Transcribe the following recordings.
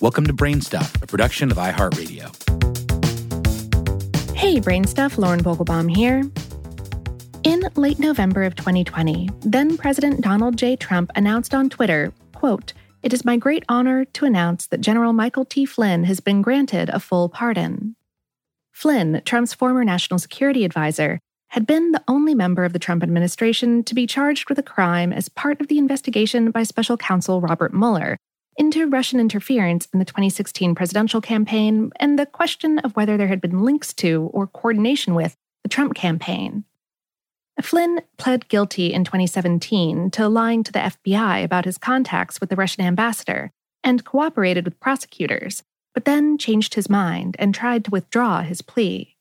Welcome to Brainstuff, a production of iHeartRadio. Hey, Brainstuff, Lauren Vogelbaum here. In late November of 2020, then-President Donald J. Trump announced on Twitter, quote, "It is my great honor to announce that General Michael T. Flynn has been granted a full pardon." Flynn, Trump's former national security advisor, had been the only member of the Trump administration to be charged with a crime as part of the investigation by special counsel Robert Mueller into Russian interference in the 2016 presidential campaign and the question of whether there had been links to or coordination with the Trump campaign. Flynn pled guilty in 2017 to lying to the FBI about his contacts with the Russian ambassador and cooperated with prosecutors, but then changed his mind and tried to withdraw his plea.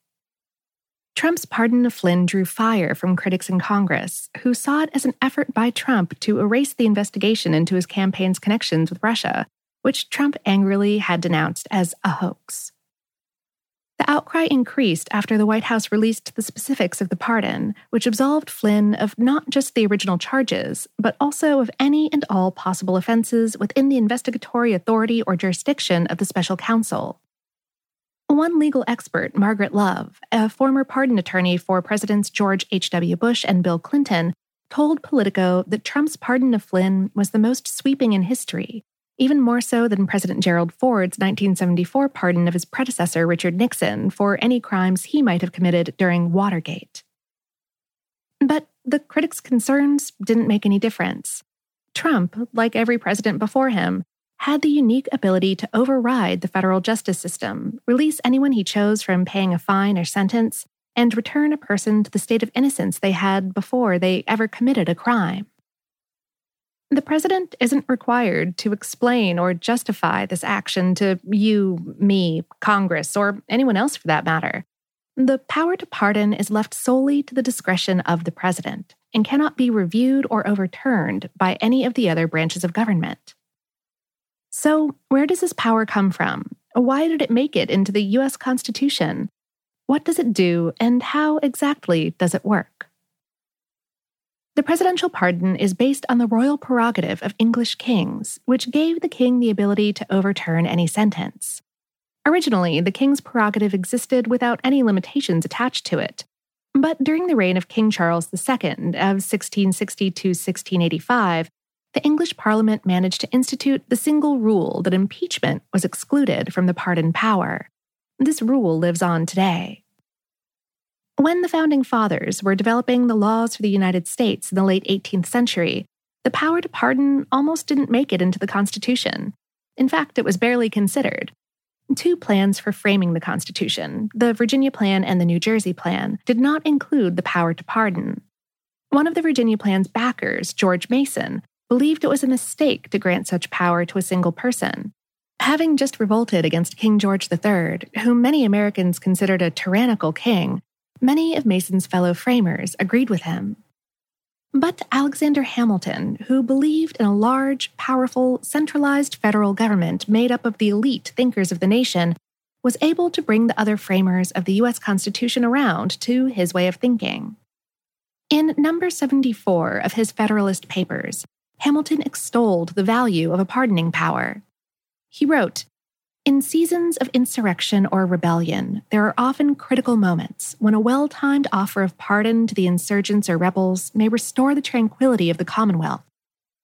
Trump's pardon of Flynn drew fire from critics in Congress, who saw it as an effort by Trump to erase the investigation into his campaign's connections with Russia, which Trump angrily had denounced as a hoax. The outcry increased after the White House released the specifics of the pardon, which absolved Flynn of not just the original charges, but also of any and all possible offenses within the investigatory authority or jurisdiction of the special counsel. One legal expert, Margaret Love, a former pardon attorney for Presidents George H.W. Bush and Bill Clinton, told Politico that Trump's pardon of Flynn was the most sweeping in history, even more so than President Gerald Ford's 1974 pardon of his predecessor, Richard Nixon, for any crimes he might have committed during Watergate. But the critics' concerns didn't make any difference. Trump, like every president before him, had the unique ability to override the federal justice system, release anyone he chose from paying a fine or sentence, and return a person to the state of innocence they had before they ever committed a crime. The president isn't required to explain or justify this action to you, me, Congress, or anyone else for that matter. The power to pardon is left solely to the discretion of the president and cannot be reviewed or overturned by any of the other branches of government. So, where does this power come from? Why did it make it into the U.S. Constitution? What does it do, and how exactly does it work? The presidential pardon is based on the royal prerogative of English kings, which gave the king the ability to overturn any sentence. Originally, the king's prerogative existed without any limitations attached to it. But during the reign of King Charles II of 1660 to 1685, the English Parliament managed to institute the single rule that impeachment was excluded from the pardon power. This rule lives on today. When the Founding Fathers were developing the laws for the United States in the late 18th century, the power to pardon almost didn't make it into the Constitution. In fact, it was barely considered. Two plans for framing the Constitution, the Virginia Plan and the New Jersey Plan, did not include the power to pardon. One of the Virginia Plan's backers, George Mason, believed it was a mistake to grant such power to a single person. Having just revolted against King George III, whom many Americans considered a tyrannical king, many of Mason's fellow framers agreed with him. But Alexander Hamilton, who believed in a large, powerful, centralized federal government made up of the elite thinkers of the nation, was able to bring the other framers of the U.S. Constitution around to his way of thinking. In number 74 of his Federalist Papers, Hamilton extolled the value of a pardoning power. He wrote, "In seasons of insurrection or rebellion, there are often critical moments when a well-timed offer of pardon to the insurgents or rebels may restore the tranquility of the Commonwealth,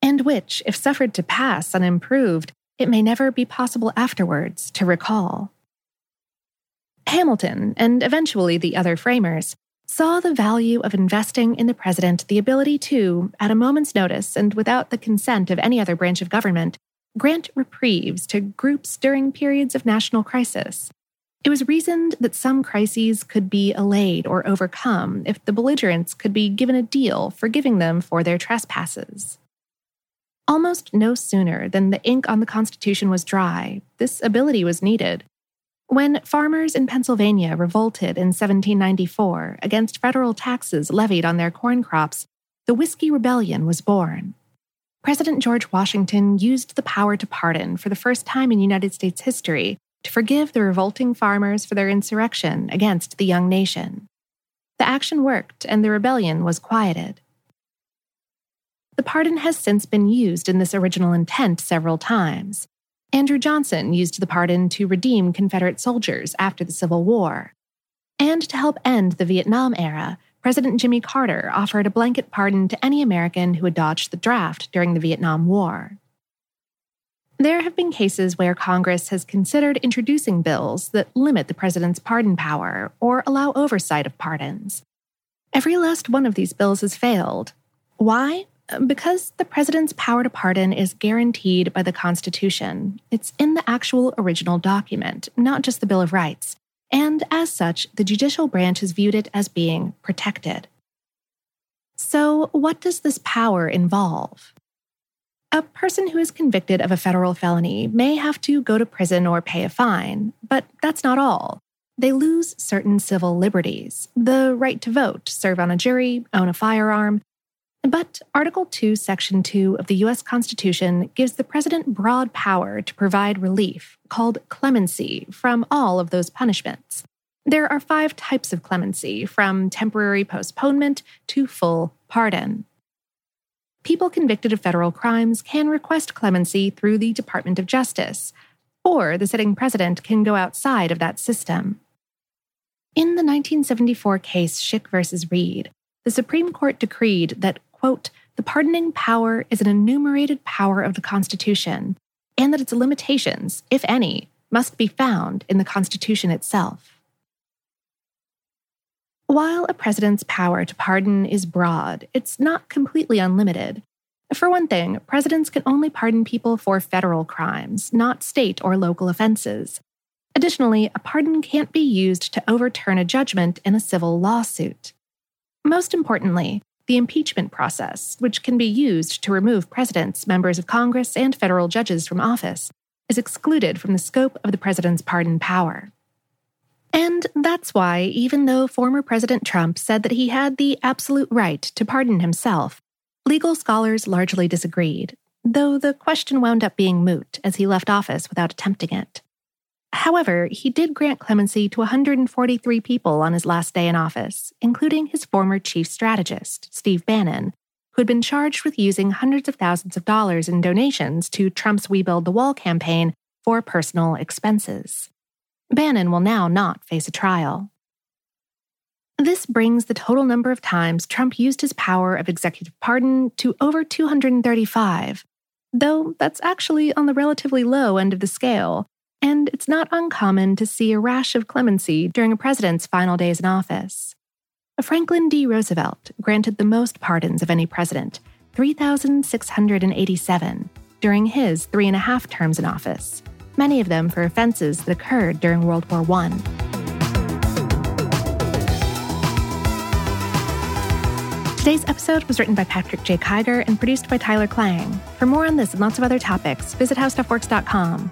and which, if suffered to pass unimproved, it may never be possible afterwards to recall." Hamilton, and eventually the other framers, saw the value of investing in the president the ability to, at a moment's notice and without the consent of any other branch of government, grant reprieves to groups during periods of national crisis. It was reasoned that some crises could be allayed or overcome if the belligerents could be given a deal forgiving them for their trespasses. Almost no sooner than the ink on the Constitution was dry, this ability was needed. When farmers in Pennsylvania revolted in 1794 against federal taxes levied on their corn crops, the Whiskey Rebellion was born. President George Washington used the power to pardon for the first time in United States history to forgive the revolting farmers for their insurrection against the young nation. The action worked, and the rebellion was quieted. The pardon has since been used in this original intent several times. Andrew Johnson used the pardon to redeem Confederate soldiers after the Civil War. And to help end the Vietnam era, President Jimmy Carter offered a blanket pardon to any American who had dodged the draft during the Vietnam War. There have been cases where Congress has considered introducing bills that limit the president's pardon power or allow oversight of pardons. Every last one of these bills has failed. Why? Because the president's power to pardon is guaranteed by the Constitution. It's in the actual original document, not just the Bill of Rights. And as such, the judicial branch has viewed it as being protected. So, what does this power involve? A person who is convicted of a federal felony may have to go to prison or pay a fine, but that's not all. They lose certain civil liberties, the right to vote, serve on a jury, own a firearm. But Article 2, Section 2 of the U.S. Constitution gives the president broad power to provide relief, called clemency, from all of those punishments. There are 5 types of clemency, from temporary postponement to full pardon. People convicted of federal crimes can request clemency through the Department of Justice, or the sitting president can go outside of that system. In the 1974 case Schick versus Reed, the Supreme Court decreed that, quote, the pardoning power is an enumerated power of the Constitution, and that its limitations, if any, must be found in the Constitution itself. While a president's power to pardon is broad, it's not completely unlimited. For one thing, presidents can only pardon people for federal crimes, not state or local offenses. Additionally, a pardon can't be used to overturn a judgment in a civil lawsuit. Most importantly, the impeachment process, which can be used to remove presidents, members of Congress, and federal judges from office, is excluded from the scope of the president's pardon power. And that's why, even though former President Trump said that he had the absolute right to pardon himself, legal scholars largely disagreed, though the question wound up being moot as he left office without attempting it. However, he did grant clemency to 143 people on his last day in office, including his former chief strategist, Steve Bannon, who had been charged with using hundreds of thousands of dollars in donations to Trump's We Build the Wall campaign for personal expenses. Bannon will now not face a trial. This brings the total number of times Trump used his power of executive pardon to over 235, though that's actually on the relatively low end of the scale. And it's not uncommon to see a rash of clemency during a president's final days in office. Franklin D. Roosevelt granted the most pardons of any president, 3,687, during his 3.5 terms in office, many of them for offenses that occurred during World War I. Today's episode was written by Patrick J. Kiger and produced by Tyler Klang. For more on this and lots of other topics, visit howstuffworks.com.